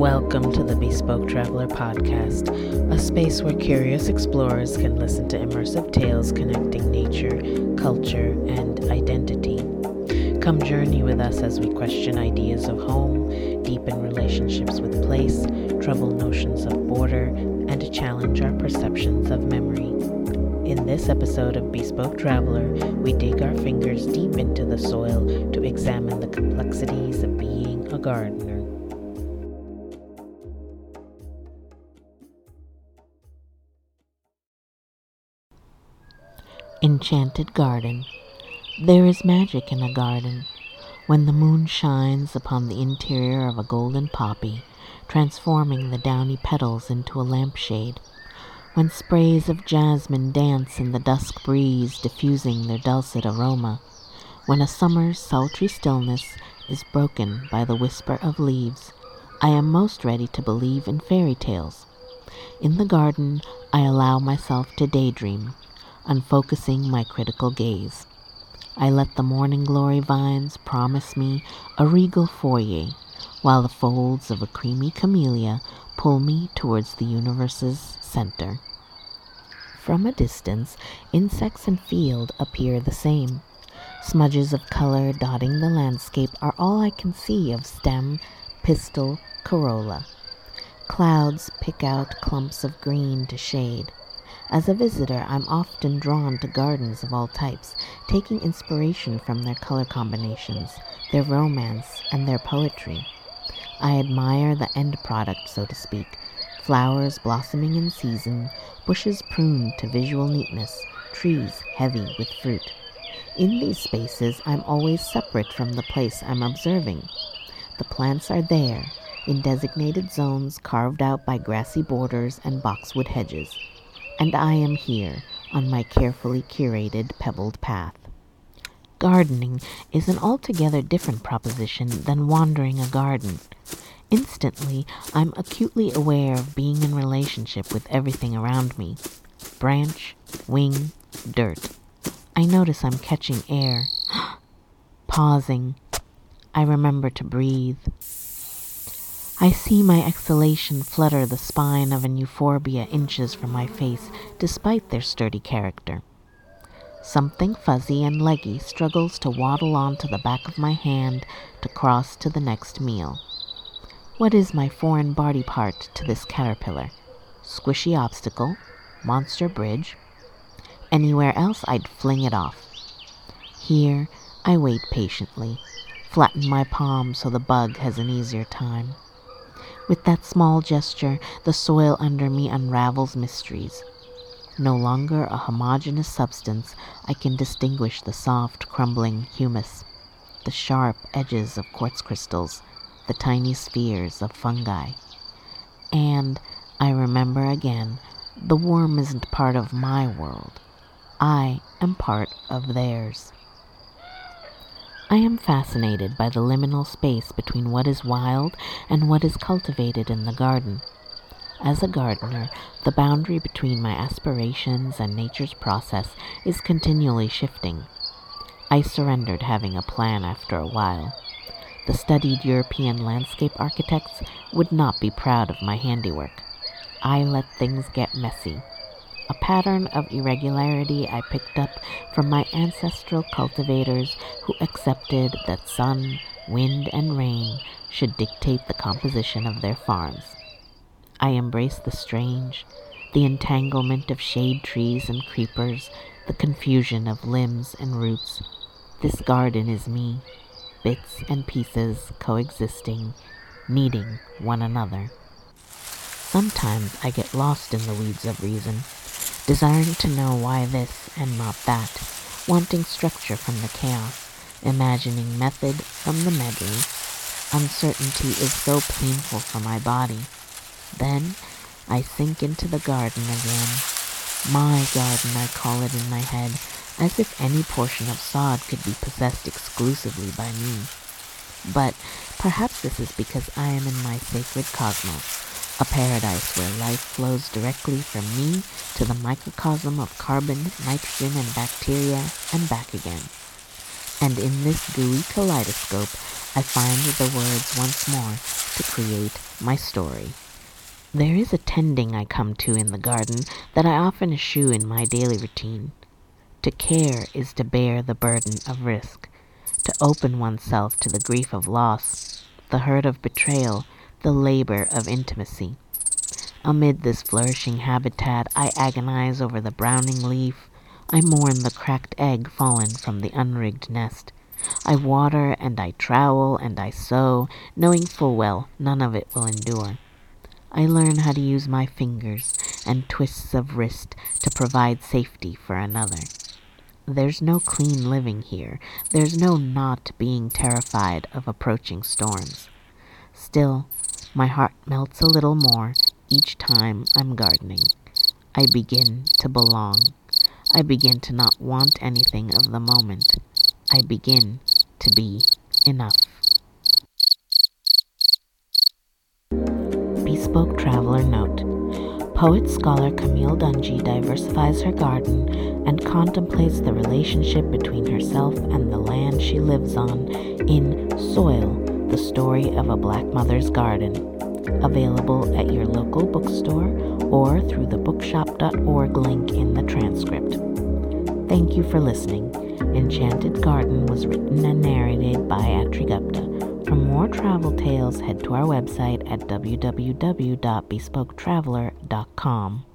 Welcome to the Bespoke Traveler podcast, a space where curious explorers can listen to immersive tales connecting nature, culture, and identity. Come journey with us as we question ideas of home, deepen relationships with place, trouble notions of border, and challenge our perceptions of memory. In this episode of Bespoke Traveler, we dig our fingers deep into the soil to examine the complexities of being a gardener. Enchanted Garden. There is magic in a garden. When the moon shines upon the interior of a golden poppy, transforming the downy petals into a lampshade, when sprays of jasmine dance in the dusk breeze, diffusing their dulcet aroma, when a summer's sultry stillness is broken by the whisper of leaves, I am most ready to believe in fairy tales. In the garden, I allow myself to daydream, unfocusing my critical gaze. I let the morning glory vines promise me a regal foyer, while the folds of a creamy camellia pull me towards the universe's center. From a distance, insects and field appear the same. Smudges of color dotting the landscape are all I can see of stem, pistil, corolla. Clouds pick out clumps of green to shade. As a visitor, I'm often drawn to gardens of all types, taking inspiration from their color combinations, their romance, and their poetry. I admire the end product, so to speak, flowers blossoming in season, bushes pruned to visual neatness, trees heavy with fruit. In these spaces, I'm always separate from the place I'm observing. The plants are there, in designated zones carved out by grassy borders and boxwood hedges. And I am here on my carefully curated pebbled path. Gardening is an altogether different proposition than wandering a garden. Instantly, I'm acutely aware of being in relationship with everything around me. Branch, wing, dirt. I notice I'm catching air, pausing. I remember to breathe. I see my exhalation flutter the spine of an euphorbia inches from my face, despite their sturdy character. Something fuzzy and leggy struggles to waddle onto the back of my hand to cross to the next meal. What is my foreign body part to this caterpillar? Squishy obstacle? Monster bridge? Anywhere else, I'd fling it off. Here, I wait patiently, flatten my palm so the bug has an easier time. With that small gesture, the soil under me unravels mysteries. No longer a homogeneous substance, I can distinguish the soft, crumbling humus, the sharp edges of quartz crystals, the tiny spheres of fungi. And I remember again, the worm isn't part of my world. I am part of theirs. I am fascinated by the liminal space between what is wild and what is cultivated in the garden. As a gardener, the boundary between my aspirations and nature's process is continually shifting. I surrendered having a plan after a while. The studied European landscape architects would not be proud of my handiwork. I let things get messy. A pattern of irregularity I picked up from my ancestral cultivators who accepted that sun, wind, and rain should dictate the composition of their farms. I embraced the strange, the entanglement of shade trees and creepers, the confusion of limbs and roots. This garden is me, bits and pieces coexisting, needing one another. Sometimes I get lost in the weeds of reason, desiring to know why this and not that, wanting structure from the chaos, imagining method from the medley. Uncertainty is so painful for my body. Then I sink into the garden again. My garden, I call it in my head, as if any portion of sod could be possessed exclusively by me. But perhaps this is because I am in my sacred cosmos, a paradise where life flows directly from me to the microcosm of carbon, nitrogen, and bacteria, and back again. and in this gooey kaleidoscope, I find the words once more to create my story. There is a tending I come to in the garden that I often eschew in my daily routine. To care is to bear the burden of risk, to open oneself to the grief of loss, the hurt of betrayal, the labor of intimacy. Amid this flourishing habitat, I agonize over the browning leaf. I mourn the cracked egg fallen from the unrigged nest. I water and I trowel and I sow, knowing full well none of it will endure. I learn how to use my fingers and twists of wrist to provide safety for another. There's no clean living here. There's no not being terrified of approaching storms. Still, my heart melts a little more each time I'm gardening. I begin to belong. I begin to not want anything of the moment. I begin to be enough. Bespoke Traveler Note. Poet-scholar Camille Dungy diversifies her garden and contemplates the relationship between herself and the land she lives on in Soil, the Story of a Black Mother's Garden. Available at your local bookstore or through the bookshop.org link in the transcript. Thank you for listening. Enchanted Garden was written and narrated by Atri Gupta. For more travel tales, head to our website at www.bespoketraveler.com.